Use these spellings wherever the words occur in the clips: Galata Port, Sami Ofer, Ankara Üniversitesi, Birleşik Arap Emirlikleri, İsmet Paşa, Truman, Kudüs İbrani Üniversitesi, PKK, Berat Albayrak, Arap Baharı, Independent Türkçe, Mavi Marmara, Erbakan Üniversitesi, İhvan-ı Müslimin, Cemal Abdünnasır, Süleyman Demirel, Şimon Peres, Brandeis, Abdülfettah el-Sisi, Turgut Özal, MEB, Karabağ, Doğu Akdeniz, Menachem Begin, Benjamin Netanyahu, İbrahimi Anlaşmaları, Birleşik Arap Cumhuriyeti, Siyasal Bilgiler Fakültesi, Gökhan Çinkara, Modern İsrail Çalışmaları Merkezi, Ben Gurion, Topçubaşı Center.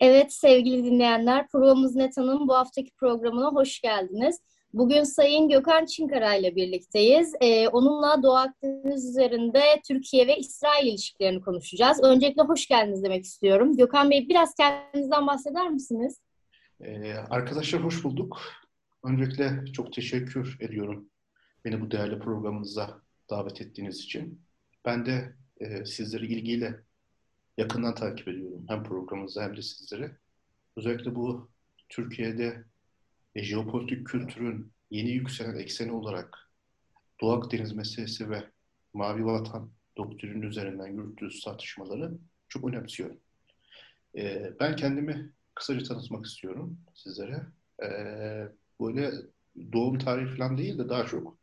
Evet sevgili dinleyenler, Programımız Neta'nın bu haftaki programına hoş geldiniz. Bugün Sayın Gökhan Çinkara ile birlikteyiz. Onunla Doğu Akdeniz üzerinde Türkiye ve İsrail ilişkilerini konuşacağız. Öncelikle hoş geldiniz demek istiyorum. Gökhan Bey, biraz kendinizden bahseder misiniz? Arkadaşlar hoş bulduk. Öncelikle çok teşekkür ediyorum beni bu değerli programınıza davet ettiğiniz için. Ben de sizleri ilgiyle yakından takip ediyorum. Hem programınızı hem de sizleri. Özellikle bu Türkiye'de jeopolitik kültürün yeni yükselen ekseni olarak Doğu Akdeniz meselesi ve Mavi Vatan doktrinin üzerinden yürüttüğü tartışmaları çok önemsiyorum. Ben kendimi kısaca tanıtmak istiyorum sizlere. Böyle doğum tarihi falan değil de daha çok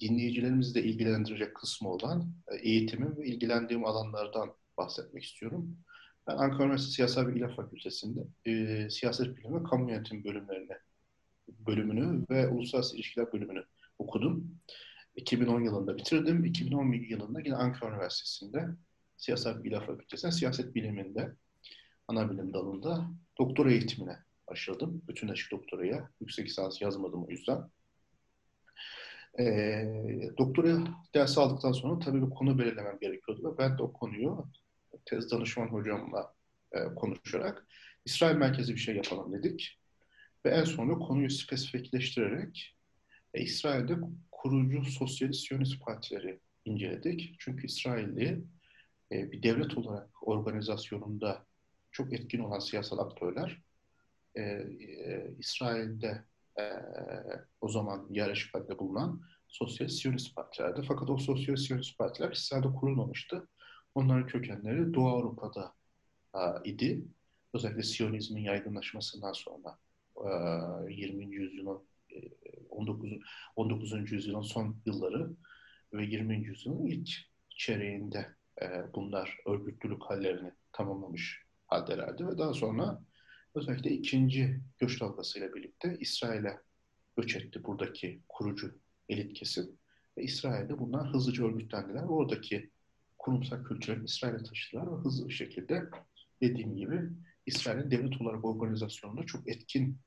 dinleyicilerimizi de ilgilendirecek kısmı olan eğitimim ve ilgilendiğim alanlardan bahsetmek istiyorum. Ben Ankara Üniversitesi Siyasal Bilgiler Fakültesi'nde siyaset bilimi ve kamu yönetimi bölümünü ve uluslararası ilişkiler bölümünü okudum. 2010 yılında bitirdim. 2011 yılında yine Ankara Üniversitesi'nde Siyasal Bilgiler Fakültesi'nde siyaset biliminde, ana bilim dalında doktora eğitimine başladım. Bütünleşik doktoraya. Yüksek lisans yazmadım o yüzden. Doktora dersi aldıktan sonra tabii bir konu belirlemem gerekiyordu ve ben de o konuyu tez danışman hocamla konuşarak İsrail merkezi bir şey yapalım dedik. Ve en sonunda konuyu spesifikleştirerek İsrail'de kurucu sosyalist siyonist partileri inceledik. Çünkü İsrail'i bir devlet olarak organizasyonunda çok etkin olan siyasal aktörler İsrail'de o zaman yerleşik halde bulunan sosyalist siyonist partilerdi. Fakat o sosyalist siyonist partiler İsrail'de kurulmamıştı. Onların kökenleri Doğu Avrupa'da idi. Özellikle Siyonizmin yaygınlaşmasından sonra 20. yüzyılın 19. yüzyılın son yılları ve 20. yüzyılın ilk çeyreğinde bunlar örgütlülük hallerini tamamlamış haldelerdi ve daha sonra özellikle ikinci göç dalgasıyla birlikte İsrail'e göç etti buradaki kurucu elit kesim ve İsrail'de bunlar hızlıca örgütlendiler ve oradaki kurumsal kültürü İsrail'e taşıdılar ve hızlı bir şekilde dediğim gibi İsrail'in devlet olarak organizasyonunda çok etkin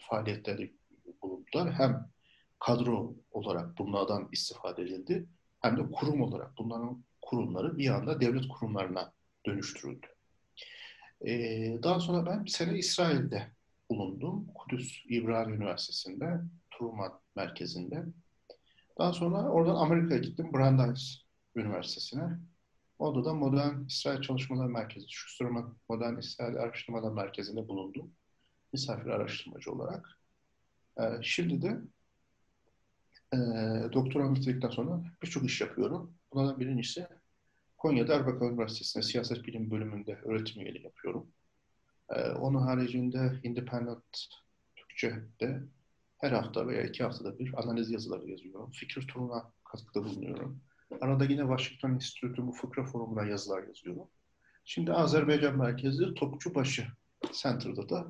faaliyetlerde bulundular. Hem kadro olarak bunlardan istifade edildi hem de kurum olarak bunların kurumları bir anda devlet kurumlarına dönüştürüldü. Daha sonra ben bir sene İsrail'de bulundum. Kudüs İbrani Üniversitesi'nde, Truman merkezinde. Daha sonra oradan Amerika'ya gittim. Brandeis Üniversitesi'ne. Orada da Modern İsrail Çalışmaları Merkezi, şu sırada Modern İsrail Araştırmalar Merkezi'nde bulundum. Misafir araştırmacı olarak. Şimdi de doktoramı bitirdikten sonra birçok iş yapıyorum. Bunlardan birincisi Konya'da Erbakan Üniversitesi'nde siyaset bilim bölümünde öğretim üyeliği yapıyorum. Onun haricinde Independent Türkçe'de her hafta veya 2 haftada bir analiz yazıları yazıyorum. Fikir turuna katkıda bulunuyorum. Arada yine Washington Enstitüsü bu fıkra forumuna yazılar yazıyorum. Şimdi Azerbaycan merkezli Topçubaşı Center'da da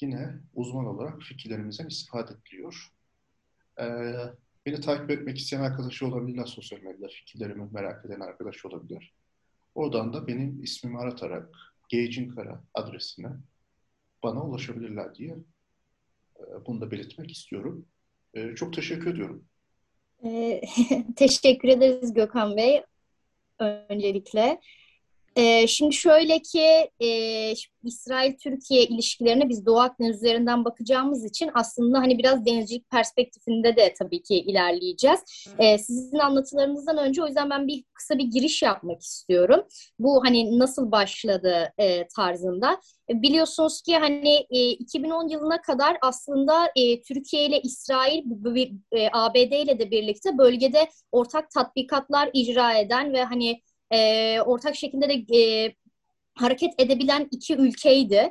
yine uzman olarak fikirlerimizden istifade ediliyor. Beni takip etmek isteyen arkadaşı olabilirler sosyal medyada, fikirlerimi merak eden arkadaşı olabilir. Oradan da benim ismimi aratarak Gcinkara adresine bana ulaşabilirler diye bunu da belirtmek istiyorum. Çok teşekkür ediyorum. Teşekkür ederiz Gökhan Bey öncelikle. Şimdi şöyle ki İsrail-Türkiye ilişkilerine biz Doğu Akdeniz üzerinden bakacağımız için aslında hani biraz denizcilik perspektifinde de tabii ki ilerleyeceğiz. Sizin anlatılarınızdan önce o yüzden ben kısa bir giriş yapmak istiyorum. Bu hani nasıl başladı tarzında. Biliyorsunuz ki hani 2010 yılına kadar aslında Türkiye ile İsrail, ABD ile de birlikte bölgede ortak tatbikatlar icra eden ve hani ortak şekilde de hareket edebilen iki ülkeydi.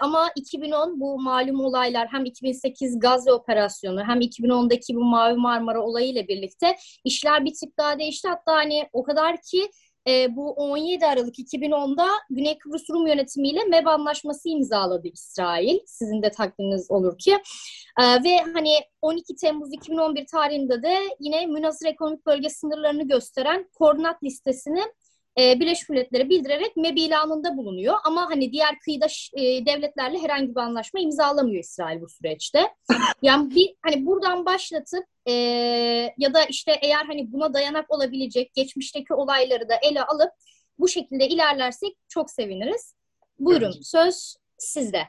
Ama 2010 bu malum olaylar, hem 2008 Gazze operasyonu hem 2010'daki bu Mavi Marmara olayıyla birlikte işler bir tık daha değişti. Hatta hani o kadar ki bu 17 Aralık 2010'da Güney Kıbrıs Rum yönetimiyle MEB anlaşması imzaladı İsrail. Sizin de takdiriniz olur ki. Ve hani 12 Temmuz 2011 tarihinde de yine münhasır ekonomik bölge sınırlarını gösteren koordinat listesini Birleşmiş Milletler'e bildirerek MEB ilanında bulunuyor. Ama hani diğer kıyıdaş devletlerle herhangi bir anlaşma imzalamıyor İsrail bu süreçte. Yani bir hani buradan başlatıp ya da işte eğer hani buna dayanak olabilecek geçmişteki olayları da ele alıp bu şekilde ilerlersek çok seviniriz. Buyurun, evet. Söz sizde.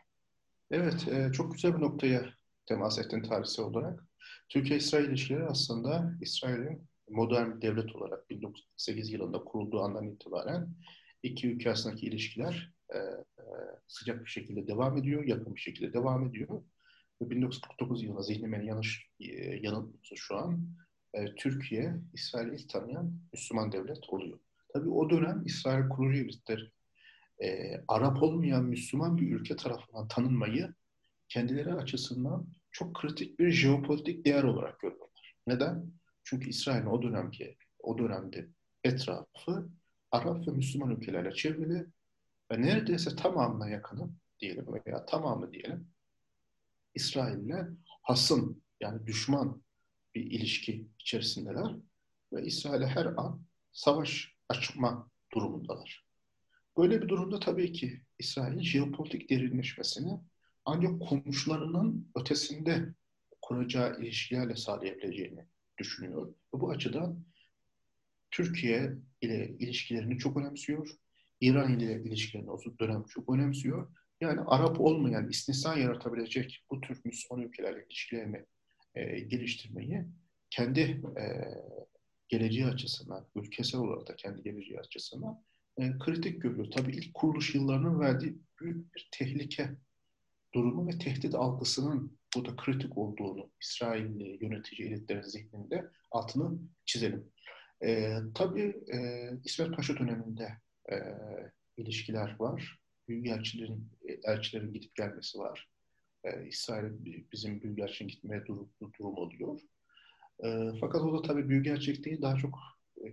Evet, çok güzel bir noktaya temas ettin tarihsel olarak. Türkiye-İsrail ilişkileri aslında İsrail'in modern bir devlet olarak 1948 yılında kurulduğu andan itibaren iki ülke arasındaki ilişkiler sıcak bir şekilde devam ediyor, yakın bir şekilde devam ediyor. Ve 1949 yılında zihnim beni yanıltmışsa şu an Türkiye, İsrail'i ilk tanıyan Müslüman devlet oluyor. Tabii o dönem İsrail kurucu birlikler Arap olmayan Müslüman bir ülke tarafından tanınmayı kendileri açısından çok kritik bir jeopolitik değer olarak görüyorlar. Neden? Çünkü İsrail'in o dönemde etrafı Arap ve Müslüman ülkelerle çevrili ve neredeyse tamamına yakını diyelim veya tamamı diyelim İsrail'le hasım yani düşman bir ilişki içerisindeler ve İsrail'e her an savaş açma durumundalar. Böyle bir durumda tabii ki İsrail jeopolitik derinleşmesini ancak komşularının ötesinde kuracağı ilişkilerle sağlayabileceğini düşünüyor. Bu açıdan Türkiye ile ilişkilerini çok önemsiyor. İran ile ilişkilerini o dönem çok önemsiyor. Yani Arap olmayan, istisna yaratabilecek bu Türk Müslüman ülkelerle ilişkilerini geliştirmeyi kendi geleceği açısından, ülkesel olarak da kendi geleceği açısından kritik görüyor. Tabii ilk kuruluş yıllarının verdiği büyük bir tehlike durumu ve tehdit algısının burada kritik olduğunu İsrailli yönetici elitlerin zihninde altını çizelim. Tabii İsmet Paşa döneminde ilişkiler var. Büyükelçilerin gidip gelmesi var. İsrail'in bizim büyükelçinin gitmeye durum oluyor. Fakat o da tabii büyükelçilik değil, daha çok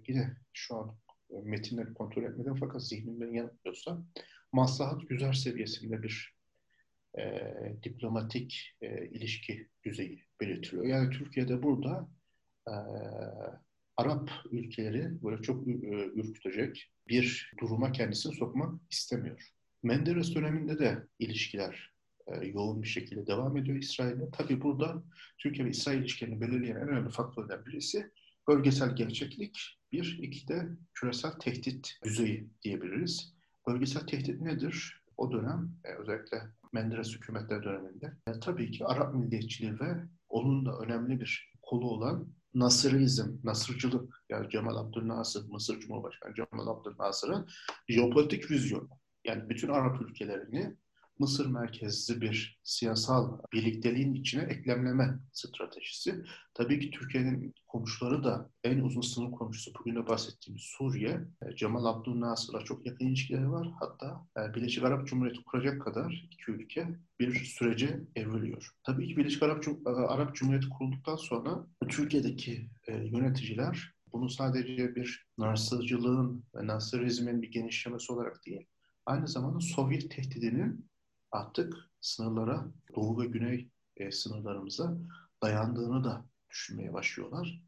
yine şu an metinleri kontrol etmeden fakat zihnimden yanılmıyorsa maslahat güzel seviyesinde bir diplomatik ilişki düzeyi belirtiliyor. Yani Türkiye'de burada Arap ülkeleri böyle çok ürkütecek bir duruma kendisini sokmak istemiyor. Menderes döneminde de ilişkiler yoğun bir şekilde devam ediyor İsrail'de. Tabii burada Türkiye ve İsrail ilişkilerini belirleyen en önemli faktörlerden birisi bölgesel gerçeklik, bir, iki de küresel tehdit düzeyi diyebiliriz. Bölgesel tehdit nedir? O dönem özellikle Menderes hükümetler döneminde tabii ki Arap milliyetçiliği ve onun da önemli bir kolu olan Nasırcılık, yani Cemal Abdünnasır, Mısır Cumhurbaşkanı Cemal Abdünnasır'ın jeopolitik vizyonu. Yani bütün Arap ülkelerini Mısır merkezli bir siyasal birlikteliğin içine eklemleme stratejisi. Tabii ki Türkiye'nin komşuları da en uzun sınır komşusu bugün de bahsettiğimiz Suriye. Cemal Abdünnasır'la çok yakın ilişkileri var. Hatta Birleşik Arap Cumhuriyeti kuracak kadar iki ülke bir sürece evriliyor. Tabii ki Birleşik Arap Cumhuriyeti kurulduktan sonra Türkiye'deki yöneticiler bunu sadece bir Nasırcılığın ve Nasırizmin bir genişlemesi olarak değil, aynı zamanda Sovyet tehdidinin artık sınırlara, Doğu ve Güney sınırlarımıza dayandığını da düşünmeye başlıyorlar.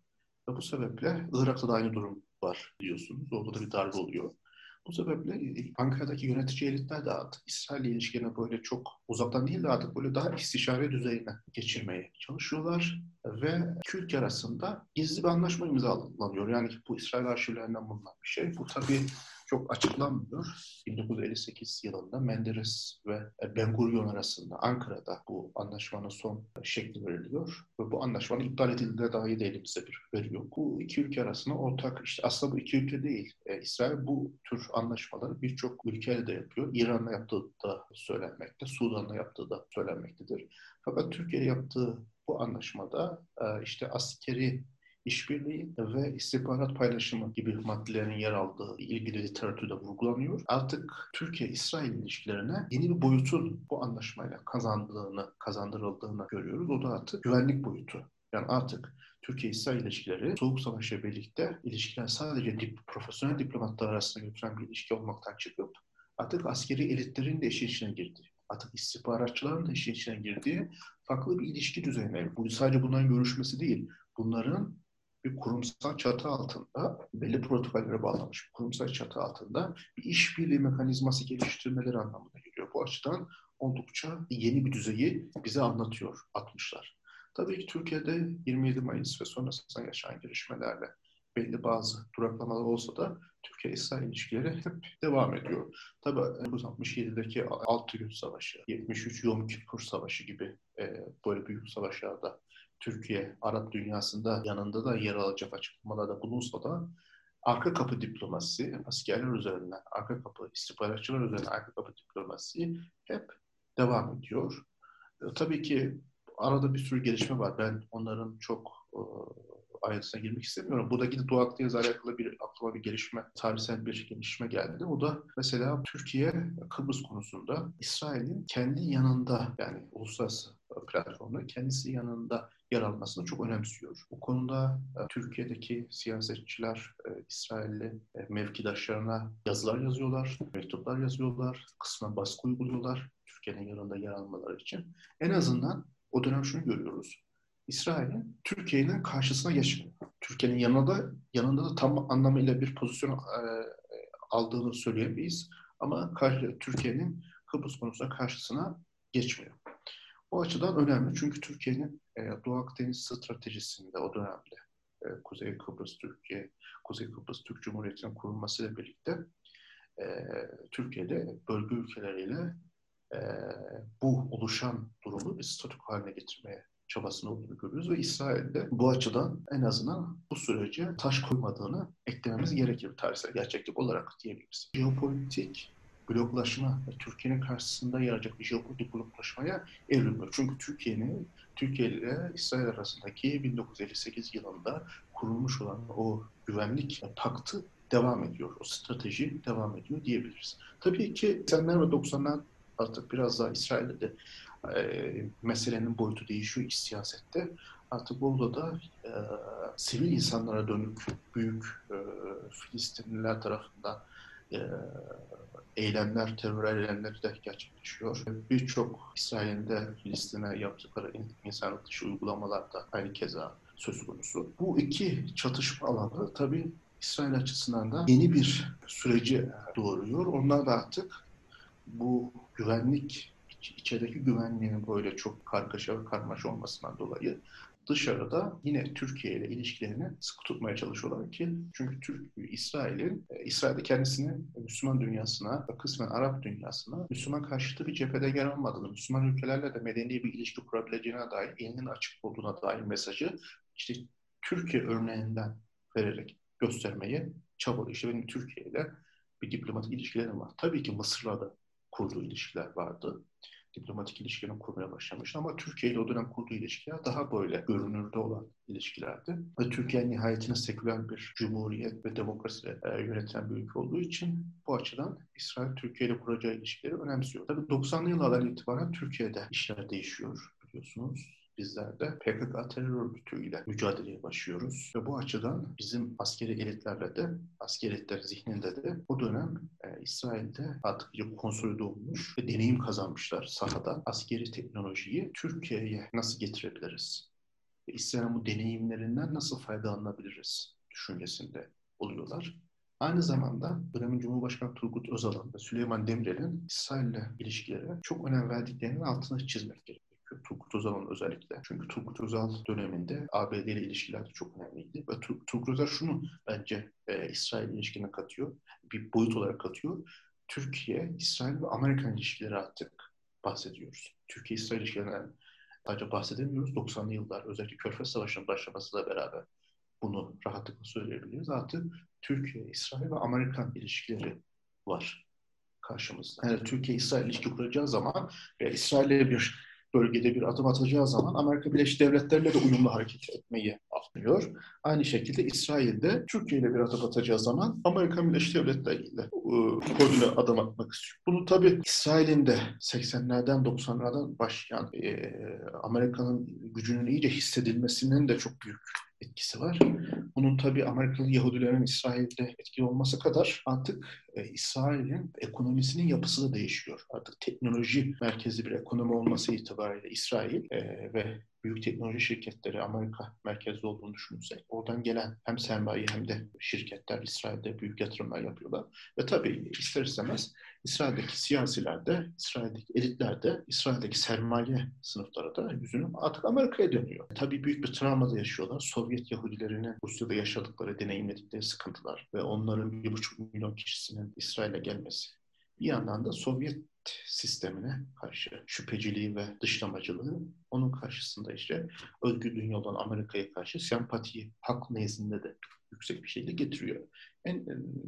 Ve bu sebeple Irak'ta da aynı durum var biliyorsunuz. Orada da bir darbe oluyor. Bu sebeple Ankara'daki yönetici elitler de artık İsrail ile ilişkilerine böyle çok uzaktan değil de artık böyle daha istişare düzeyine geçirmeye çalışıyorlar. Ve iki ülke arasında gizli bir anlaşma imzalanıyor. Yani bu İsrail arşivlerinden bulunan bir şey. Bu tabii çok açıklanmıyor. 1958 yılında Menderes ve Ben Gurion arasında Ankara'da bu anlaşmanın son şekli veriliyor. Ve bu anlaşmanın iptal edildiğine dair de elimize bir veri yok. Bu iki ülke arasında ortak, işte aslında bu iki ülke değil. İsrail bu tür anlaşmaları birçok ülkeyle de yapıyor. İran'la yaptığı da söylenmekte, Sudan'la yaptığı da söylenmektedir. Fakat Türkiye yaptığı bu anlaşmada işte askeri işbirliği ve istihbarat paylaşımı gibi maddelerin yer aldığı ilgili literatürde vurgulanıyor. Artık Türkiye-İsrail ilişkilerine yeni bir boyutun bu anlaşmayla kazandırıldığını görüyoruz. O da artık güvenlik boyutu. Yani artık Türkiye-İsrail ilişkileri Soğuk Savaş'la birlikte ilişkiler sadece profesyonel diplomatlar arasında götüren bir ilişki olmaktan çıkıp artık askeri elitlerin de işin içine girdiği, artık istihbaratçıların da işin içine girdiği farklı bir ilişki düzeni. Bu sadece bunların görüşmesi değil, bunların bir kurumsal çatı altında, belli protokollere bağlanmış bir kurumsal çatı altında bir işbirliği mekanizması geliştirmeleri anlamına geliyor. Bu açıdan oldukça yeni bir düzeyi bize anlatıyor 60'lar. Tabii ki Türkiye'de 27 Mayıs ve sonrasında yaşanan gelişmelerle belli bazı duraklamalar olsa da Türkiye-İsrail ilişkileri hep devam ediyor. Tabii 1967'deki 6 gün savaşı, 73 Yom Kippur savaşı gibi böyle büyük savaşlarda Türkiye, Arap dünyasında yanında da yer alacak açıklamalarda bulunsa da arka kapı diplomasi, askerler üzerinden arka kapı, istihbaratçılar üzerinden arka kapı diplomasi hep devam ediyor. Tabii ki arada bir sürü gelişme var. Ben onların çok ayrıntısına girmek istemiyorum. Burada gidip Doğu Akdeniz'le alakalı aklıma bir gelişme, tarihsel bir gelişme geldi. O da mesela Türkiye, Kıbrıs konusunda İsrail'in kendi yanında, yani uluslararası platformda kendisi yanında yer almasını çok önemsiyor. Bu konuda Türkiye'deki siyasetçiler İsrailli mevkidaşlarına yazılar yazıyorlar, mektuplar yazıyorlar, kısmen baskı uyguluyorlar Türkiye'nin yanında yer almaları için. En azından o dönem şunu görüyoruz. İsrail'in Türkiye'nin karşısına geçmiyor. Türkiye'nin yanında da tam anlamıyla bir pozisyon aldığını söyleyemeyiz. Ama Türkiye'nin Kıbrıs konusunda karşısına geçmiyor. O açıdan önemli. Çünkü Türkiye'nin Doğu Akdeniz stratejisinde o dönemde Kuzey Kıbrıs Türk Cumhuriyeti'nin kurulmasıyla birlikte Türkiye'de bölge ülkeleriyle bu oluşan durumu bir statük haline getirmeye çabasını olduğunu görüyoruz ve İsrail'de bu açıdan en azından bu sürece taş koymadığını eklememiz gerekir tarihsel gerçeklik olarak diyebiliriz. Jeopolitik bloklaşma, Türkiye'nin karşısında yer alacak bir jeopolitik bloklaşmaya evriliyor. Çünkü Türkiye ile İsrail arasındaki 1958 yılında kurulmuş olan o güvenlik paktı devam ediyor. O strateji devam ediyor diyebiliriz. Tabii ki 80'ler ve 90'lar artık biraz daha İsrail'de de meselenin boyutu değişiyor iç siyasette. Artık orada da sivil insanlara dönük büyük Filistinliler tarafından eylemler, terör eylemleri de gerçekleşiyor. Birçok İsrail'in de Filistin'e yaptıkları insanlık dışı uygulamalar da aynı keza söz konusu. Bu iki çatışma alanı tabii İsrail açısından da yeni bir süreci doğuruyor. Onlar da artık bu güvenlik, içerideki güvenliğin böyle çok kargaşa ve karmaşa olmasından dolayı dışarıda yine Türkiye ile ilişkilerini sıkı tutmaya çalışıyorlar ki çünkü İsrail'de kendisini Müslüman dünyasına, kısmen Arap dünyasına Müslüman karşıtı bir cephede yer almadığını, Müslüman ülkelerle de medeni bir ilişki kurabileceğine dair, elinin açık olduğuna dair mesajı işte Türkiye örneğinden vererek göstermeye çabalıyor. İşte benim Türkiye ile bir diplomatik ilişkilerim var. Tabii ki Mısır'la da kurduğu ilişkiler vardı. Diplomatik ilişkilerini kurmaya başlamıştı ama Türkiye ile o dönem kurduğu ilişkiler daha böyle görünürde olan ilişkilerdi. Ve Türkiye nihayetinde seküler bir cumhuriyet ve demokrasiyle yönetilen bir ülke olduğu için bu açıdan İsrail Türkiye ile kuracağı ilişkileri önemsiyor. Tabii 90'lı yıllardan itibaren Türkiye'de işler değişiyor biliyorsunuz. Bizler de PKK terör örgütüyle mücadeleye başlıyoruz. Ve bu açıdan bizim askeri elitler zihninde de o dönem İsrail'de artık konsolide olmuş ve deneyim kazanmışlar sahada. Askeri teknolojiyi Türkiye'ye nasıl getirebiliriz? Ve İsrail'in bu deneyimlerinden nasıl faydalanabiliriz düşüncesinde oluyorlar. Aynı zamanda dönemin Cumhurbaşkanı Turgut Özal'ın ve Süleyman Demirel'in İsrail'le ilişkilere çok önem verdiklerinin altını çizmek gerekiyor. Turgut Özal'ın özellikle. Çünkü Turgut Özal döneminde ABD ile ilişkiler de çok önemliydi. Ve Turgut Özal şunu bence İsrail ilişkine katıyor. Bir boyut olarak katıyor. Türkiye, İsrail ve Amerikan ilişkileri artık bahsediyoruz. Türkiye-İsrail ilişkilerinden sadece bahsedemiyoruz. 90'lı yıllar özellikle Körfez Savaşı'nın başlamasıyla beraber bunu rahatlıkla söyleyebiliriz. Artık Türkiye, İsrail ve Amerikan ilişkileri var karşımızda. Yani Türkiye-İsrail ilişki kuracağı zaman ve İsrail'le bir bölgede bir adım atacağı zaman Amerika Birleşik Devletleri'yle de uyumlu hareket etmeyi atlıyor. Aynı şekilde İsrail'de Türkiye ile bir adım atacağı zaman Amerika Birleşik Devletleri ile koordine adım atmak istiyor. Bunu tabii İsrail'in de 80'lerden 90'lardan başlayan Amerika'nın gücünün iyice hissedilmesinin de çok büyük etkisi var. Bunun tabii Amerikalı Yahudilerin İsrail'de etkili olması kadar artık İsrail'in ekonomisinin yapısı da değişiyor. Artık teknoloji merkezli bir ekonomi olması itibariyle İsrail ve büyük teknoloji şirketleri Amerika merkezli olduğunu düşünürsek, oradan gelen hem sermaye hem de şirketler İsrail'de büyük yatırımlar yapıyorlar. Ve tabii ister istemez İsrail'deki siyasiler de, İsrail'deki elitler de, İsrail'deki sermaye sınıfları da yüzünü artık Amerika'ya dönüyor. Tabii büyük bir travma da yaşıyorlar. Sovyet Yahudilerinin Rusya'da yaşadıkları, deneyimledikleri sıkıntılar ve onların 1,5 milyon kişisinin İsrail'e gelmesi. Bir yandan da Sovyet sistemine karşı şüpheciliği ve dışlamacılığı, onun karşısında işte özgür dünya olan Amerika'ya karşı sempatiyi halk nezdinde de yüksek bir şekilde getiriyor.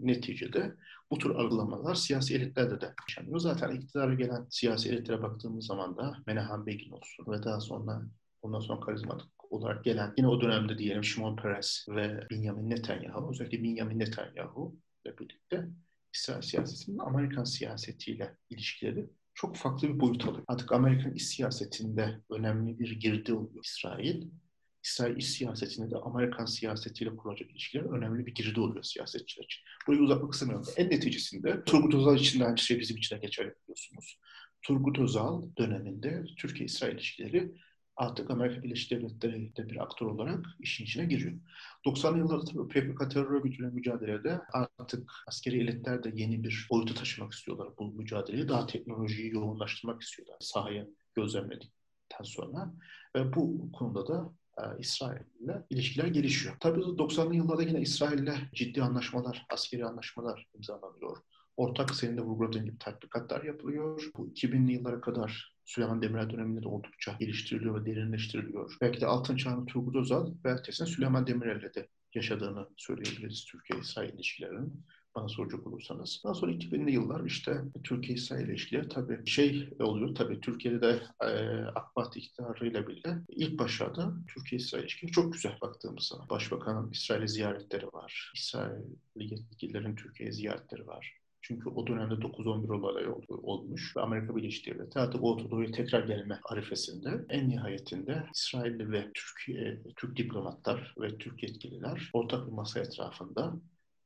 Neticede bu tür algılamalar siyasi elitlerde de yaşanıyor. Zaten iktidara gelen siyasi elitlere baktığımız zaman da Menachem Begin olsun ve daha sonra ondan sonra karizmatik olarak gelen yine o dönemde diyelim Şimon Peres ve Benjamin Netanyahu, özellikle Benjamin Netanyahu ile birlikte İsrail siyasetinin Amerikan siyasetiyle ilişkileri çok farklı bir boyut alıyor. Artık Amerikan iç siyasetinde önemli bir girdi oluyor İsrail. İsrail iç siyasetinde de Amerikan siyasetiyle kurulacak ilişkiler önemli bir girdi oluyor siyasetçiler için. Burayı uzatmak istemiyorum. En neticesinde Turgut Özal için de aynı şey bizim için de geçerli, biliyorsunuz. Turgut Özal döneminde Türkiye-İsrail ilişkileri artık Amerika Birleşik Devletleri'de bir aktör olarak işin içine giriyor. 90'lı yıllarda tabii PKK terör örgütüyle mücadelede artık askeri elitler de yeni bir boyuta taşımak istiyorlar. Bu mücadeleyi daha teknolojiyi yoğunlaştırmak istiyorlar. Sahaya gözlemledikten sonra ve bu konuda da İsrail'le ilişkiler gelişiyor. Tabii 90'lı yıllarda yine İsrail'le ciddi anlaşmalar, askeri anlaşmalar imzalanıyor. Ortak senin de vurguladığın gibi tatbikatlar yapılıyor. Bu 2000'li yıllara kadar Süleyman Demirel döneminde de oldukça geliştiriliyor ve derinleştiriliyor. Belki de altın çağını Turgut Özal ve ertesinde Süleyman Demirel'le de yaşadığını söyleyebiliriz Türkiye-İsrail ilişkilerinin, bana soracak olursanız. Daha sonra 2000'li yıllar işte Türkiye-İsrail ilişkileri tabii oluyor. Tabii Türkiye'de de AK Parti iktidarıyla birlikte ilk başlarda Türkiye-İsrail ilişkileri çok güzel baktığımız zaman. Başbakanın İsrail'e ziyaretleri var. İsrailli yetkililerin Türkiye'ye ziyaretleri var. Çünkü o dönemde 9-11 olayı olmuş ve Amerika Birleşik Devletleri artık Orta Doğu'ya tekrar gelme arifesinde, en nihayetinde İsrailli ve Türk diplomatlar ve Türk yetkililer ortak bir masa etrafında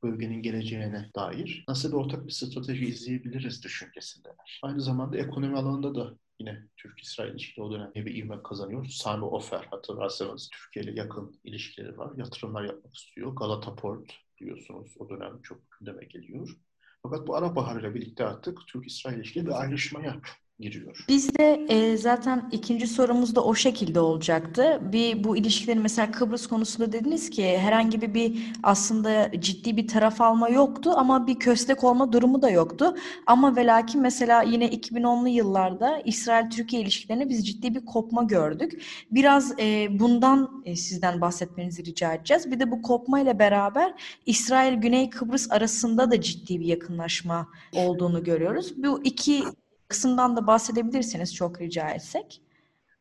bölgenin geleceğine dair nasıl bir ortak bir strateji izleyebiliriz düşüncesindeler. Aynı zamanda ekonomi alanında da yine Türk-İsrail ilişkileri o dönemde bir ivme kazanıyor. Sami Ofer, hatırlarsanız, Türkiye ile yakın ilişkileri var. Yatırımlar yapmak istiyor. Galata Port biliyorsunuz o dönem çok gündeme geliyor. Fakat bu Arap Baharı ile birlikte artık Türk-İsrail ilişkileri bir ayrışmaya giriyor. Biz de zaten ikinci sorumuz da o şekilde olacaktı. Bu ilişkilerin mesela Kıbrıs konusunda dediniz ki herhangi bir aslında ciddi bir taraf alma yoktu ama bir köstek olma durumu da yoktu. Ama ve lakin mesela yine 2010'lu yıllarda İsrail-Türkiye ilişkilerine biz ciddi bir kopma gördük. Biraz bundan sizden bahsetmenizi rica edeceğiz. Bir de bu kopma ile beraber İsrail-Güney Kıbrıs arasında da ciddi bir yakınlaşma olduğunu görüyoruz. Bu iki kısımdan da bahsedebilirsiniz çok rica etsek.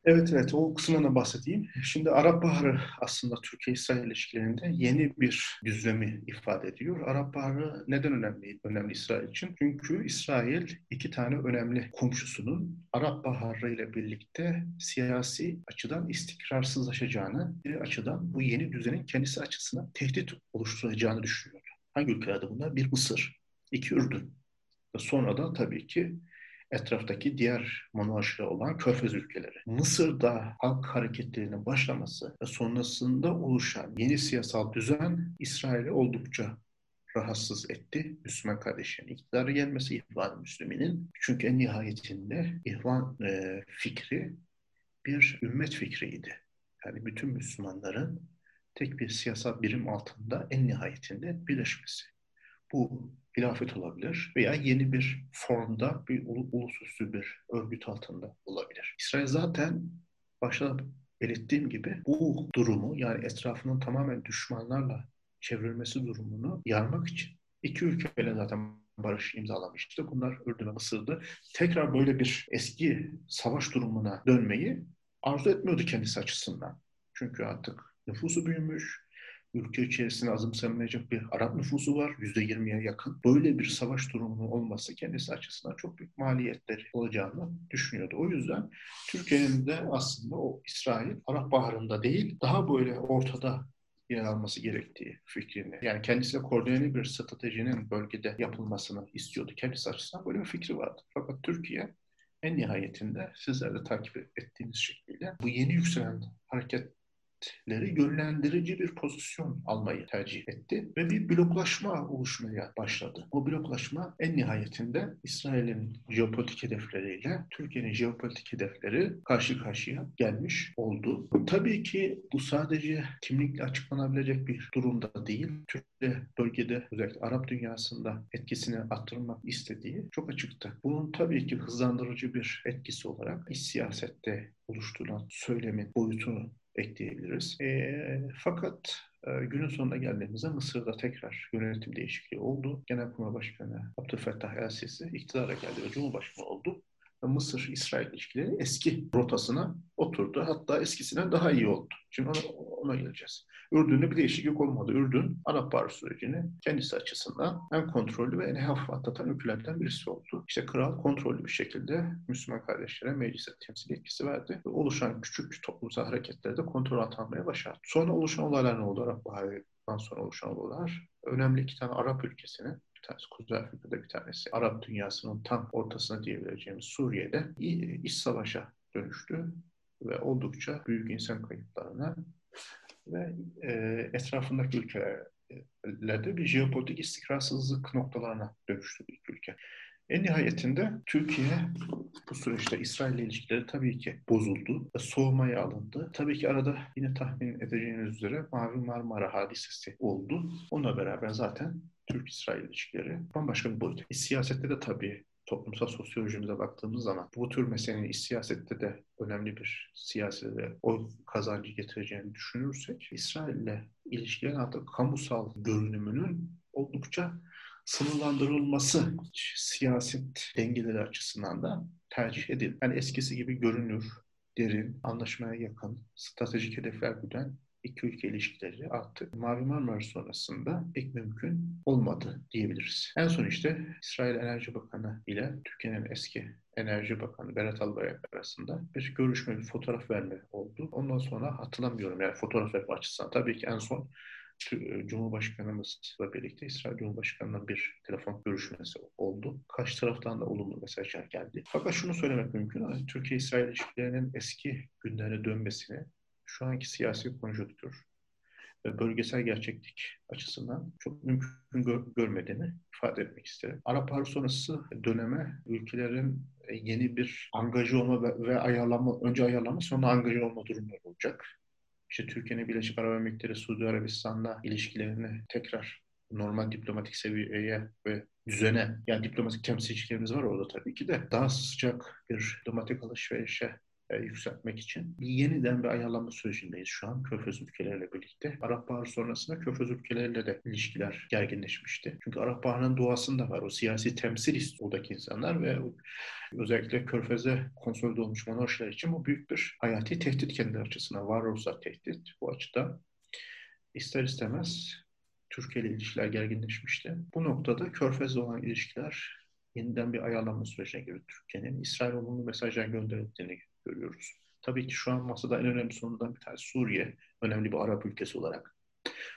Evet, o kısımdan da bahsedeyim. Şimdi Arap Baharı aslında Türkiye-İsrail ilişkilerinde yeni bir düzlemi ifade ediyor. Arap Baharı neden önemli? Önemli İsrail için. Çünkü İsrail iki tane önemli komşusunun Arap Baharı ile birlikte siyasi açıdan istikrarsızlaşacağını, bir açıdan bu yeni düzenin kendisi açısından tehdit oluşturacağını düşünüyor. Hangi ülkelerde bunlar? Bir Mısır, iki Ürdün ve sonra da tabii ki etraftaki diğer monarşiler olan Körfez ülkeleri. Mısır'da halk hareketlerinin başlaması ve sonrasında oluşan yeni siyasal düzen İsrail'i oldukça rahatsız etti. Müslüman Kardeşlerin iktidara gelmesi, İhvan-ı Müslimin'in. Çünkü en nihayetinde İhvan fikri bir ümmet fikriydi. Yani bütün Müslümanların tek bir siyasal birim altında en nihayetinde birleşmesi. Bu hilafet olabilir veya yeni bir formda bir ulusüstü bir örgüt altında olabilir. İsrail zaten başta belirttiğim gibi bu durumu, yani etrafının tamamen düşmanlarla çevrilmesi durumunu yarmak için iki ülkeyle zaten barış imzalamıştı. Bunlar Ürdün ve Mısır'dı. Tekrar böyle bir eski savaş durumuna dönmeyi arzu etmiyordu kendisi açısından. Çünkü artık nüfusu büyümüş, ülke içerisinde azımsanmayacak bir Arap nüfusu var. %20'ye yakın. Böyle bir savaş durumunun olması kendisi açısından çok büyük maliyetleri olacağını düşünüyordu. O yüzden Türkiye'nin de aslında o İsrail, Arap Baharı'nda değil, daha böyle ortada yer alması gerektiği fikrini, yani kendisine koordineli bir stratejinin bölgede yapılmasını istiyordu. Kendisi açısından böyle bir fikri vardı. Fakat Türkiye en nihayetinde sizler de takip ettiğiniz şekilde bu yeni yükselen hareketleri yönlendirici bir pozisyon almayı tercih etti ve bir bloklaşma oluşmaya başladı. O bloklaşma en nihayetinde İsrail'in jeopolitik hedefleriyle Türkiye'nin jeopolitik hedefleri karşı karşıya gelmiş oldu. Tabii ki bu sadece kimlikle açıklanabilecek bir durumda değil. Türkiye bölgede özellikle Arap dünyasında etkisini arttırmak istediği çok açıktı. Bunun tabii ki hızlandırıcı bir etkisi olarak iç siyasette oluşturulan söylemin boyutunu ekleyebiliriz. Fakat günün sonuna geldiğimizde Mısır'da tekrar yönetim değişikliği oldu. Genelkurmay Başkanı Abdülfettah el-Sisi iktidara geldi ve Cumhurbaşkanı oldu. Mısır-İsrail ilişkileri eski rotasına oturdu. Hatta eskisinden daha iyi oldu. Şimdi ona geleceğiz. Ürdün'de bir değişiklik olmadı. Ürdün, Arap Baharı sürecini kendisi açısından en kontrollü ve en hafif atlatan ülkelerden birisi oldu. İşte kral kontrollü bir şekilde Müslüman Kardeşlere meclise temsil etkisi verdi. Ve oluşan küçük toplumsal hareketlere de kontrol almaya başardı. Sonra oluşan olaylar ne oldu? Arap Baharı'dan sonra oluşan olaylar. Önemli iki tane Arap ülkesinin, Kuzey Afrika'da bir tanesi, Arap dünyasının tam ortasına diyebileceğimiz Suriye'de iç savaşa dönüştü ve oldukça büyük insan kayıplarına ve etrafındaki ülkelerde bir jeopolitik istikrarsızlık noktalarına dönüştü ilk ülke. En nihayetinde Türkiye bu süreçte İsrail ile ilişkileri tabii ki bozuldu, soğumaya alındı. Tabii ki arada yine tahmin edeceğiniz üzere Mavi Marmara hadisesi oldu. Onunla beraber zaten Türk-İsrail ilişkileri bambaşka bir boyut. Siyasette de tabii toplumsal sosyolojimize baktığımız zaman bu tür meselenin siyasette de önemli bir siyasete oy kazancı getireceğini düşünürsek İsrail ile ilişkilerin artık kamusal görünümünün oldukça sınırlandırılması siyaset dengeleri açısından da tercih edildi. Yani eskisi gibi görünür, derin, anlaşmaya yakın, stratejik hedefler güden iki ülke ilişkileri artık Mavi Marmara sonrasında pek mümkün olmadı diyebiliriz. En son işte İsrail Enerji Bakanı ile Türkiye'nin eski Enerji Bakanı Berat Albayrak arasında bir görüşme, bir fotoğraf verme oldu. Ondan sonra hatırlamıyorum yani fotoğraf verme açısından. Tabii ki en son Cumhurbaşkanımızla birlikte İsrail Cumhurbaşkanı'nın bir telefon görüşmesi oldu. Karşı taraftan da olumlu mesajlar geldi. Fakat şunu söylemek mümkün. Türkiye-İsrail ilişkilerinin eski günlerine dönmesini şu anki siyasi konjonktür ve bölgesel gerçeklik açısından çok mümkün görmediğini ifade etmek isterim. Arap Baharı sonrası döneme ülkelerin yeni bir angaje olma ve ayarlanma, önce ayarlanma sonra angaje olma durumları olacak. İşte Türkiye'nin Birleşik Arap Emirlikleri, Suudi Arabistan'la ilişkilerini tekrar normal diplomatik seviyeye ve düzene, yani diplomatik temsilcilerimiz var orada tabii ki de daha sıcak bir diplomatik alışverişe yükseltmek için yeniden bir ayarlanma sürecindeyiz şu an Körfez ülkeleriyle birlikte. Arap Baharı sonrasında Körfez ülkeleriyle de ilişkiler gerginleşmişti. Çünkü Arap Baharı'nın doğasında var. O siyasi temsil istiyor oradaki insanlar ve özellikle Körfez'e konsolide olmuş monarşiler için bu büyük bir hayati tehdit kendi açısından. Varoluşsal tehdit. Bu açıdan ister istemez Türkiye ile ilişkiler gerginleşmişti. Bu noktada Körfez'le olan ilişkiler yeniden bir ayarlanma sürecine girdi. Türkiye'nin İsrail olumlu mesajlar gönderildiğini görüyoruz. Tabii ki şu an masada en önemli sorunlardan bir tanesi Suriye. Önemli bir Arap ülkesi olarak.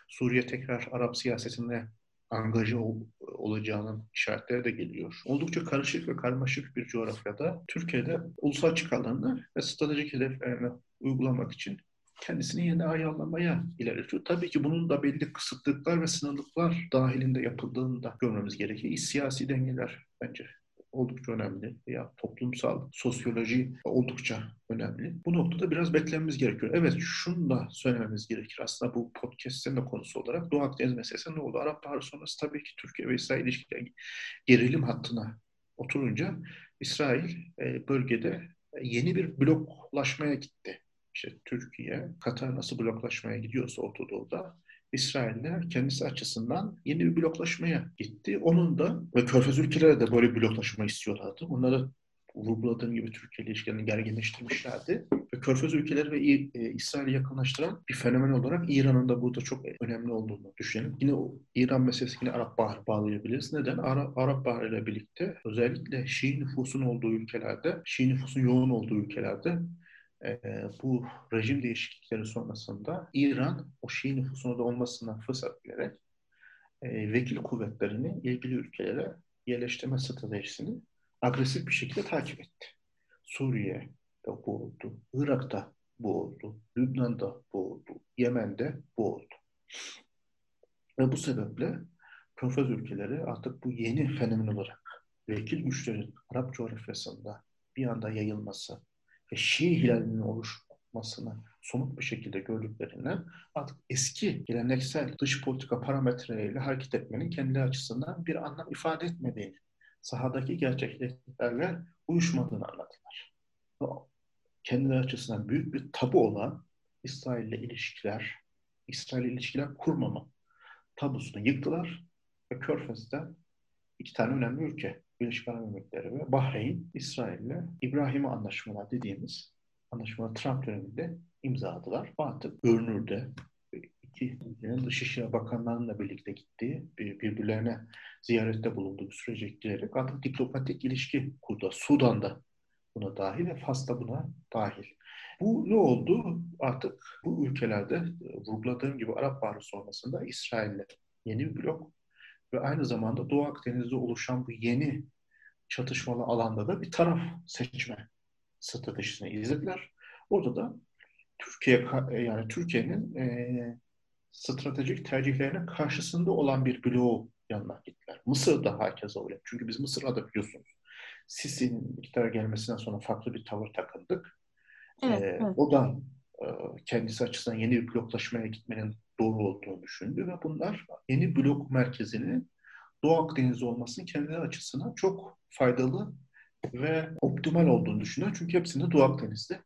Suriye tekrar Arap siyasetinde angaje olacağının işaretleri de geliyor. Oldukça karışık ve karmaşık bir coğrafyada Türkiye'de ulusal çıkarlarını ve stratejik hedeflerini uygulamak için kendisini yeni ayarlamaya ilerletiyor. Tabii ki bunun da belli kısıtlıklar ve sınırlıklar dahilinde yapıldığını da görmemiz gerekiyor. Siyasi dengeler bence oldukça önemli veya toplumsal sosyoloji oldukça önemli. Bu noktada biraz beklememiz gerekiyor. Evet, şunu da söylememiz gerekir. Aslında bu podcast'in de konusu olarak Doğu Akdeniz meselesi ne oldu? Arap Baharı sonrası tabii ki Türkiye ve İsrail ilişkileri gerilim hattına oturunca İsrail bölgede yeni bir bloklaşmaya gitti. İşte Türkiye, Katar nasıl bloklaşmaya gidiyorsa Orta Doğu'da, İsrail'ler kendisi açısından yeni bir bloklaşmaya gitti. Onun da ve Körfez ülkeleri de böyle bir bloklaşma istiyorlardı. Onları vurguladığım gibi Türkiye ilişkilerini gerginleştirmişlerdi. Ve Körfez ülkeleri ve İsrail'i yakınlaştıran bir fenomen olarak İran'ın da burada çok önemli olduğunu düşünelim. Yine İran meselesini Arap Baharı bağlayabiliriz. Neden? Arap Baharı ile birlikte özellikle Şii nüfusun yoğun olduğu ülkelerde bu rejim değişiklikleri sonrasında İran o Şii nüfusunda da olmasından fırsat bilerek vekil kuvvetlerini ilgili ülkelere yerleştirme stratejisini agresif bir şekilde takip etti. Suriye'de bu oldu, Irak'ta bu oldu, Lübnan'da bu oldu, Yemen'de bu oldu. Ve bu sebeple körfez ülkeleri artık bu yeni fenomen olarak vekil güçlerin Arap coğrafyasında bir anda yayılması ve Şii hilalinin oluşmasını somut bir şekilde gördüklerinden artık eski geleneksel dış politika parametreleriyle hareket etmenin kendi açısından bir anlam ifade etmediğini, sahadaki gerçekliklerle uyuşmadığını anladılar. Kendileri açısından büyük bir tabu olan İsrail'le ilişkiler kurmama tabusunu yıktılar ve Körfez'den iki tane önemli ülke, Birleşik Arap Emirlikleri ve Bahreyn, İsrail'le İbrahimi Anlaşmaları dediğimiz anlaşmaları Trump döneminde imzaladılar. Artık görünürde iki ülkenin Dışişleri Bakanları'nınla birlikte gittiği, birbirlerine ziyarette bulunduğu sürece ekleyerek artık diplomatik ilişki kurdu. Sudan'da buna dahil ve Fas'ta buna dahil. Bu ne oldu? Artık bu ülkelerde vurguladığım gibi Arap Baharı sonrasında İsrail'le yeni bir blok ve aynı zamanda Doğu Akdeniz'de oluşan bu yeni çatışmalı alanda da bir taraf seçme stratejisini izlediler. Orada da Türkiye'nin stratejik tercihlerine karşısında olan bir bloğu yanına gittiler. Mısır'da hakeza öyle. Çünkü biz Mısır'a da biliyorsunuz Sisi'nin iktidara gelmesinden sonra farklı bir tavır takındık. Evet, evet. O da kendisi açısından yeni bir bloklaşmaya gitmenin doğru olduğunu düşündü ve bunlar yeni blok merkezinin Doğu Akdeniz'de olmasının kendileri açısından çok faydalı ve optimal olduğunu düşünüyor. Çünkü hepsinde Doğu Akdeniz'de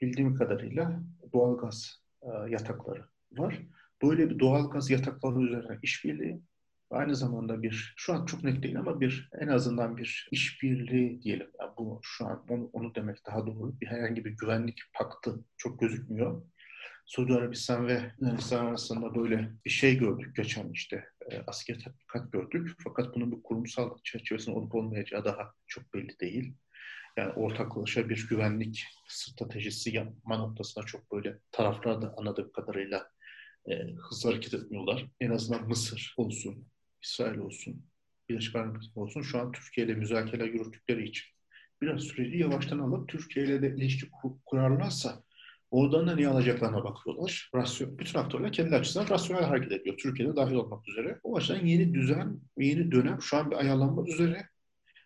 bildiğim kadarıyla doğalgaz yatakları var. Böyle bir doğalgaz yatakları üzerine işbirliği aynı zamanda bir, şu an çok net değil ama bir en azından bir işbirliği diyelim. Yani bu şu an onu demek daha doğru. Bir herhangi bir güvenlik paktı çok gözükmüyor. Suudi Arabistan ve Yunanistan arasında böyle bir şey gördük geçen askeri tatbikat gördük. Fakat bunun bir kurumsal çerçevesinde olup olmayacağı daha çok belli değil. Yani ortaklaşa bir güvenlik stratejisi yapma noktasına çok böyle taraflar da anladığım kadarıyla hızlı hareket etmiyorlar. En azından Mısır olsun, İsrail olsun, Birleşik Arap Emirlikleri olsun şu an Türkiye ile müzakereler yürüttükleri için biraz süreci yavaştan alıp Türkiye ile de ilişki kurarlarsa oradan da niye alacaklarına bakıyorlar. Bütün aktörler kendi açısından rasyonel hareket ediyor. Türkiye'de dahil olmak üzere. O açıdan yeni düzen, yeni dönem şu an bir ayarlanma üzere.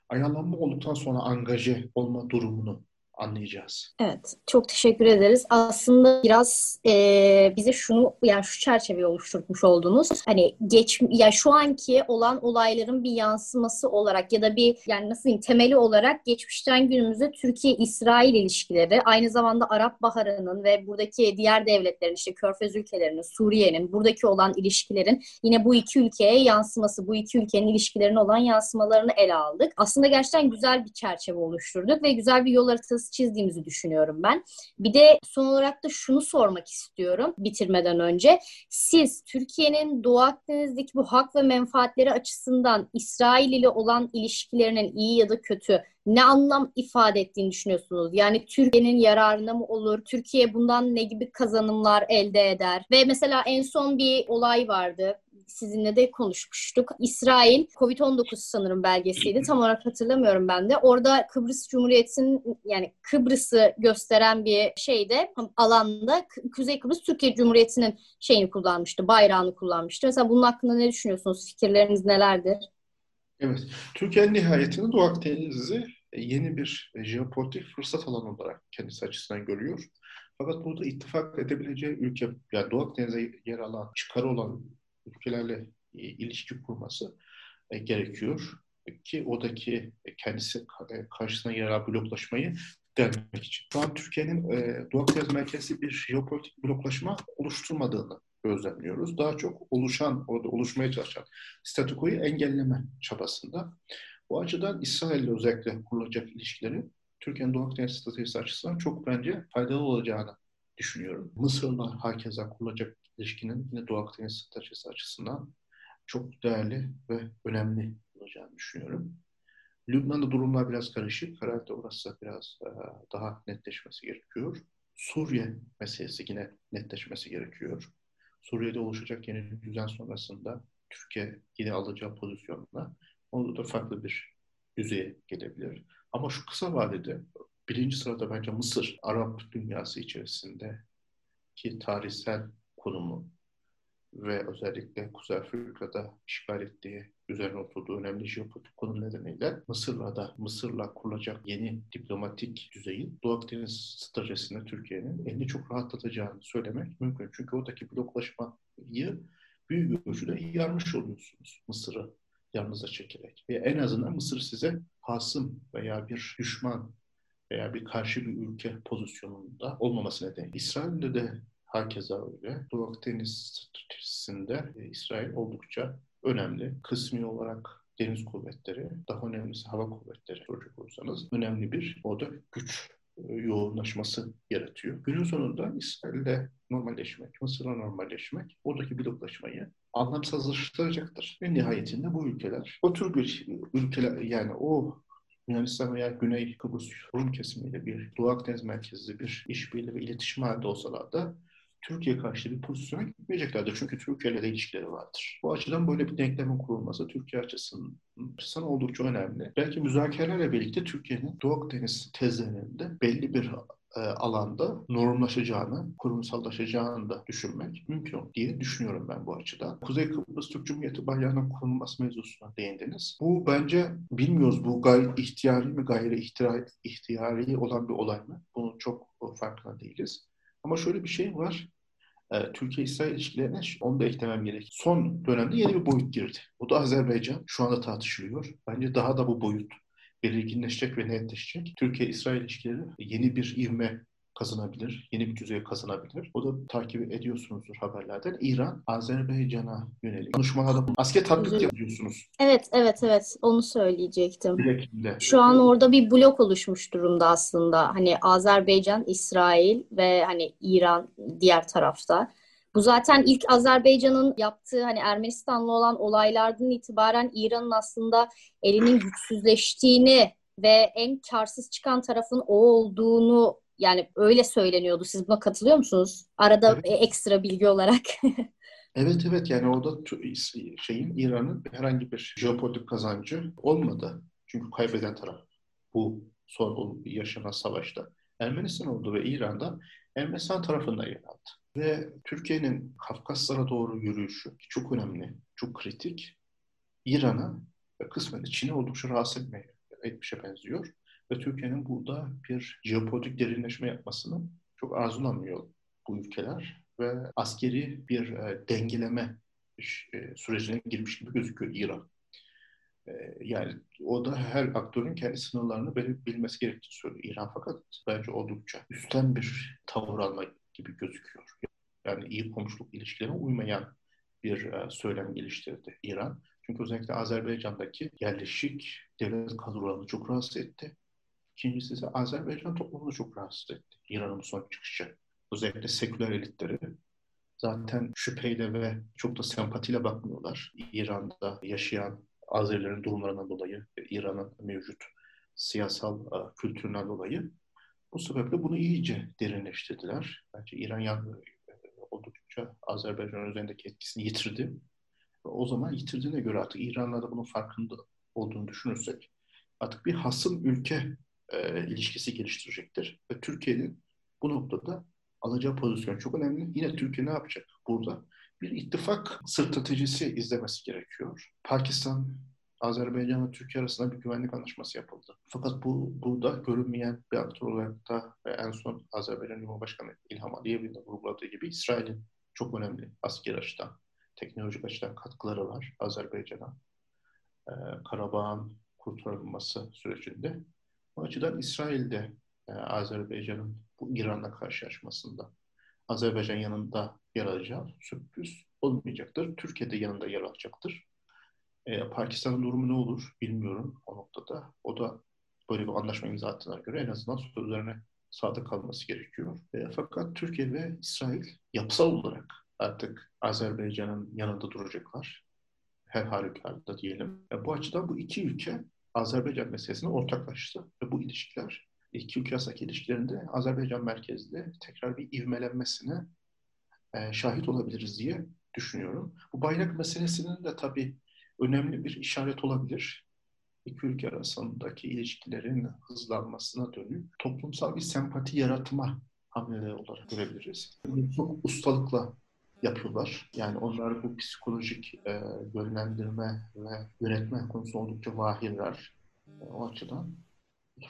Ayarlanma olduktan sonra angaje olma durumunu anlayacağız. Evet, çok teşekkür ederiz. Aslında biraz bize şunu, yani şu çerçeveyi oluşturmuş oldunuz. Hani şu anki olan olayların bir yansıması olarak ya da bir temeli olarak geçmişten günümüze Türkiye-İsrail ilişkileri, aynı zamanda Arap Baharı'nın ve buradaki diğer devletlerin, işte Körfez ülkelerinin, Suriye'nin, buradaki olan ilişkilerin yine bu iki ülkeye yansıması, bu iki ülkenin ilişkilerine olan yansımalarını ele aldık. Aslında gerçekten güzel bir çerçeve oluşturduk ve güzel bir yol haritası çizdiğimizi düşünüyorum ben. Bir de son olarak da şunu sormak istiyorum bitirmeden önce. Siz Türkiye'nin Doğu Akdeniz'deki bu hak ve menfaatleri açısından İsrail ile olan ilişkilerinin iyi ya da kötü ne anlam ifade ettiğini düşünüyorsunuz? Yani Türkiye'nin yararına mı olur? Türkiye bundan ne gibi kazanımlar elde eder? Ve mesela en son bir olay vardı. Sizinle de konuşmuştuk. İsrail, Covid-19 sanırım belgesiydi. Tam olarak hatırlamıyorum ben de. Orada Kıbrıs Cumhuriyeti'nin, Kıbrıs'ı gösteren bir alanda Kuzey Kıbrıs Türkiye Cumhuriyeti'nin bayrağını kullanmıştı. Mesela bunun hakkında ne düşünüyorsunuz? Fikirleriniz nelerdir? Evet. Türkiye'nin nihayetinde Doğu Akdeniz'i yeni bir jeopolitik fırsat alanı olarak kendisi açısından görüyor. Fakat burada ittifak edebileceği ülke, yani Doğu Akdeniz'e yer alan, çıkarı olan ülkelerle ilişki kurması gerekiyor ki oradaki kendisi karşısına yer alan bloklaşmayı denmek için. Şu an Türkiye'nin Doğu Akdeniz merkezi bir jeopolitik bloklaşma oluşturmadığını gözlemliyoruz. Daha çok oluşmaya çalışan statükoyu engelleme çabasında. Bu açıdan İsrail'le özellikle kurulacak ilişkileri Türkiye'nin Doğu Akdeniz stratejisi açısından çok bence faydalı olacağını düşünüyorum. Mısır'la hakeza kurulacak ilişkinin yine Doğu Akdeniz stratejisi açısından çok değerli ve önemli olacağını düşünüyorum. Lübnan'da durumlar biraz karışık. Herhalde orası biraz daha netleşmesi gerekiyor. Suriye meselesi yine netleşmesi gerekiyor. Suriye'de oluşacak yeni düzen sonrasında Türkiye yine alacağı pozisyonla onda da farklı bir düzeye gelebilir. Ama şu kısa vadede birinci sırada bence Mısır, Arap dünyası içerisindeki tarihsel konumu ve özellikle Kuzey Afrika'da işgal ettiği, üzerine oturduğu önemli jeopolitik konu nedeniyle Mısır'la kurulacak yeni diplomatik düzeyin Doğu Akdeniz stratejisine Türkiye'nin elini çok rahatlatacağını söylemek mümkün. Çünkü oradaki bloklaşmayı büyük ölçüde yarmış oluyorsunuz Mısır'ı yanınıza çekerek. Ve en azından Mısır size hasım veya bir düşman veya bir karşı bir ülke pozisyonunda olmaması nedeniyle. İsrail'de de hakeza öyle. Doğu Akdeniz stratejisinde İsrail oldukça önemli. Kısmi olarak deniz kuvvetleri, daha önemlisi hava kuvvetleri soracak olursanız önemli bir orada güç yoğunlaşması yaratıyor. Günün sonunda İsrail'de normalleşmek, Mısır'la normalleşmek oradaki bloklaşmayı anlamsızlaştıracaktır. Ve nihayetinde bu ülkeler, o tür bir ülkeler yani o Yunanistan veya Güney Kıbrıs Rum kesimiyle bir Doğu Akdeniz merkezli bir işbirliği ve iletişim halinde olsalar da Türkiye karşıtı bir pozisyona gitmeyeceklerdir. Çünkü Türkiye ile de ilişkileri vardır. Bu açıdan böyle bir denklemin kurulması Türkiye açısından oldukça önemli. Belki müzakerelerle birlikte Türkiye'nin Doğu Akdeniz tezlerinin de belli bir alanda normlaşacağını, kurumsallaşacağını da düşünmek mümkün diye düşünüyorum ben bu açıdan. Kuzey Kıbrıs Türk Cumhuriyeti bayrağının kurulması mevzusuna değindiniz. Bu bence bilmiyoruz bu ihtiyari mi gayri ihtiyari olan bir olay mı? Bunun çok farkında değiliz. Ama şöyle bir şey var. Türkiye-İsrail ilişkilerine onu da eklemem gerek. Son dönemde yeni bir boyut girdi. Bu da Azerbaycan. Şu anda tartışılıyor. Bence daha da bu boyut belirginleşecek ve netleşecek. Türkiye-İsrail ilişkileri yeni bir ivme kazanabilir, yeni bir düzeye kazanabilir. O da takip ediyorsunuzdur haberlerden. İran, Azerbaycan'a yönelik konuşmalarda asker tatbik yapıyorsunuz. Evet. Onu söyleyecektim. Şu an orada bir blok oluşmuş durumda aslında. Hani Azerbaycan, İsrail ve hani İran diğer tarafta. Bu zaten ilk Azerbaycan'ın yaptığı hani Ermenistan'la olan olaylardan itibaren İran'ın aslında elinin güçsüzleştiğini ve en karsız çıkan tarafın o olduğunu yani öyle söyleniyordu. Siz buna katılıyor musunuz? Arada evet. Ekstra bilgi olarak. evet yani orada İran'ın herhangi bir jeopolitik kazancı olmadı. Çünkü kaybeden taraf bu son yaşanan savaşta Ermenistan oldu ve İran'da Ermenistan tarafından yer aldı. Ve Türkiye'nin Kafkaslara doğru yürüyüşü çok önemli, çok kritik. İran'a ve kısmen de Çin'e oldukça rahatsız etmişe benziyor. Ve Türkiye'nin burada bir jeopolitik derinleşme yapmasını çok arzulamıyor bu ülkeler. Ve askeri bir dengeleme sürecine girmiş gibi gözüküyor İran. Yani o da her aktörün kendi sınırlarını bilmesi gerektiğini söylüyor İran. Fakat bence oldukça üstten bir tavır alma gibi gözüküyor. Yani iyi komşuluk ilişkilerine uymayan bir söylem geliştirdi İran. Çünkü özellikle Azerbaycan'daki yerleşik devlet kadrolarını çok rahatsız etti. İkincisi ise Azerbaycan toplumunu çok rahatsız etti. İran'ın son çıkışı. Özellikle seküler elitleri zaten şüpheyle ve çok da sempatiyle bakmıyorlar. İran'da yaşayan Azerilerin durumlarından dolayı, İran'ın mevcut siyasal kültüründen dolayı. Bu sebeple bunu iyice derinleştirdiler. Bence İran oldukça Azerbaycan üzerindeki etkisini yitirdi. O zaman yitirdiğine göre artık İran'la da bunun farkında olduğunu düşünürsek artık bir hasım ülke ilişkisi geliştirecektir. Ve Türkiye'nin bu noktada alacağı pozisyon çok önemli. Yine Türkiye ne yapacak burada? Bir ittifak stratejisi izlemesi gerekiyor. Pakistan, Azerbaycan ve Türkiye arasında bir güvenlik anlaşması yapıldı. Fakat burada görünmeyen bir aktör olarak da ve en son Azerbaycan Cumhurbaşkanı İlham Aliyev'in de vurguladığı gibi İsrail'in çok önemli askeri açıdan, teknolojik açıdan katkıları var Azerbaycan'a. Karabağ'ın kurtarılması sürecinde. O açıdan İsrail'de Azerbaycan'ın bu İran'la karşılaşmasında Azerbaycan yanında yer alacağı sürpriz olmayacaktır. Türkiye'de yanında yer alacaktır. Pakistan'ın durumu ne olur bilmiyorum o noktada. O da böyle bir anlaşma imza attığına göre en azından sözlerine sadık kalması gerekiyor. Fakat Türkiye ve İsrail yapısal olarak artık Azerbaycan'ın yanında duracaklar. Her halükarda diyelim. Bu açıdan bu iki ülke Azerbaycan meselesine ortaklaştı ve bu ilişkiler iki ülke arasındaki ilişkilerinde Azerbaycan merkezli tekrar bir ivmelenmesine şahit olabiliriz diye düşünüyorum. Bu bayrak meselesinin de tabii önemli bir işaret olabilir. İki ülke arasındaki ilişkilerin hızlanmasına dönük toplumsal bir sempati yaratma hamleleri olarak görebiliriz. Çok ustalıkla yapıyorlar. Yani onlar bu psikolojik yönlendirme ve yönetme konusunda oldukça vahirler. O açıdan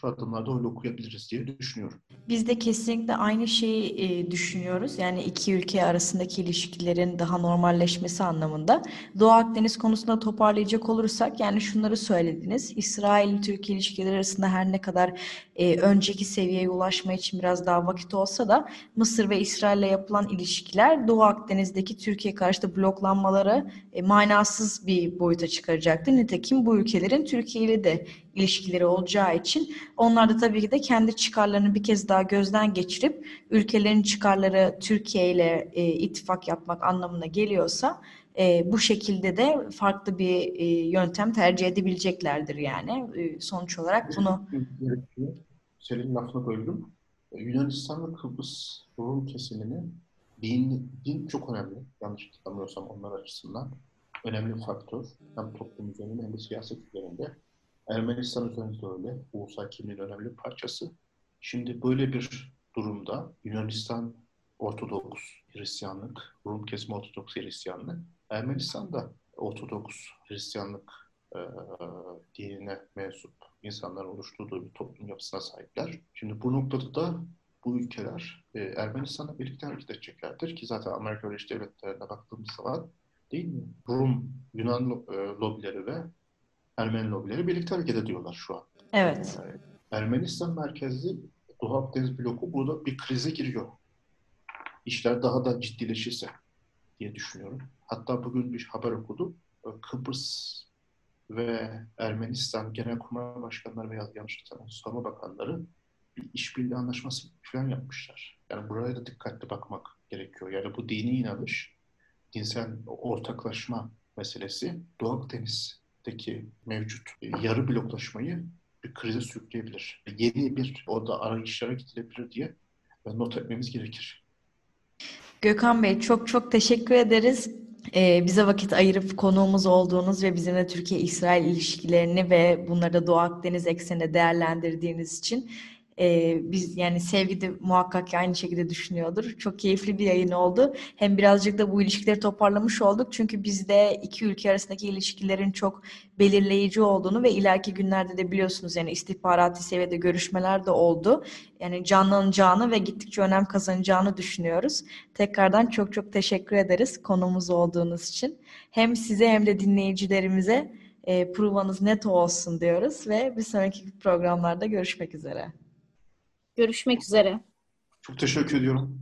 bu adımlarda öyle okuyabiliriz diye düşünüyorum. Biz de kesinlikle aynı şeyi düşünüyoruz. Yani iki ülke arasındaki ilişkilerin daha normalleşmesi anlamında. Doğu Akdeniz konusunda toparlayacak olursak, yani şunları söylediniz. İsrail-Türkiye ilişkileri arasında her ne kadar önceki seviyeye ulaşma için biraz daha vakit olsa da Mısır ve İsrail'le yapılan ilişkiler Doğu Akdeniz'deki Türkiye karşıtı bloklanmaları manasız bir boyuta çıkaracaktı. Nitekim bu ülkelerin Türkiye ile de ilişkileri olacağı için onlar da tabii ki de kendi çıkarlarını bir kez daha gözden geçirip ülkelerin çıkarları Türkiye ile ittifak yapmak anlamına geliyorsa bu şekilde de farklı bir yöntem tercih edebileceklerdir yani. Sonuç olarak bunu... Senin lafını böldüm. Yunanistan ve Kıbrıs Rum kesiminin din çok önemli. Yanlış hatırlamıyorsam onlar açısından önemli faktör. Hem toplum üzerinde hem de siyaset üzerinde. Ermenistan üzerinde öyle. Ulusal kimliğin önemli bir parçası. Şimdi böyle bir durumda Yunanistan Ortodoks Hristiyanlık, Rum kesimi Ortodoks Hristiyanlık, Ermenistan da Ortodoks Hristiyanlık dinine mensup insanların oluşturduğu bir toplum yapısına sahipler. Şimdi bu noktada da bu ülkeler Ermenistan'la birlikte hareket edeceklerdir ki zaten Amerika Birleşik Devletleri'ne baktığımız zaman değil mi? Rum, Yunan lobileri ve Ermeni lobileri birlikte hareket ediyorlar şu an. Evet. Ermenistan merkezli Doğu Akdeniz bloku burada bir krize giriyor. İşler daha da ciddileşirse diye düşünüyorum. Hatta bugün bir haber okudum. Kıbrıs ve Ermenistan Genelkurmay Başkanları veya yanlışlıkla savunma bakanları bir işbirliği anlaşması falan yapmışlar. Yani buraya da dikkatli bakmak gerekiyor. Yani bu dini inanış, dinsel ortaklaşma meselesi Doğu Akdeniz'deki mevcut yarı bloklaşmayı bir krize sürükleyebilir. Yeni bir orada arayışlara gidilebilir diye not etmemiz gerekir. Gökhan Bey çok teşekkür ederiz. Bize vakit ayırıp konuğumuz olduğunuz ve bizimle Türkiye-İsrail ilişkilerini ve bunları da Doğu Akdeniz eksenine değerlendirdiğiniz için biz yani Sevgi de muhakkak ki aynı şekilde düşünüyordur. Çok keyifli bir yayın oldu. Hem birazcık da bu ilişkileri toparlamış olduk. Çünkü bizde iki ülke arasındaki ilişkilerin çok belirleyici olduğunu ve ileriki günlerde de biliyorsunuz yani istihbarati seviyede görüşmeler de oldu. Yani canlanacağını ve gittikçe önem kazanacağını düşünüyoruz. Tekrardan çok teşekkür ederiz konuğumuz olduğunuz için. Hem size hem de dinleyicilerimize provanız net olsun diyoruz ve bir sonraki programlarda görüşmek üzere. Görüşmek üzere. Çok teşekkür ediyorum.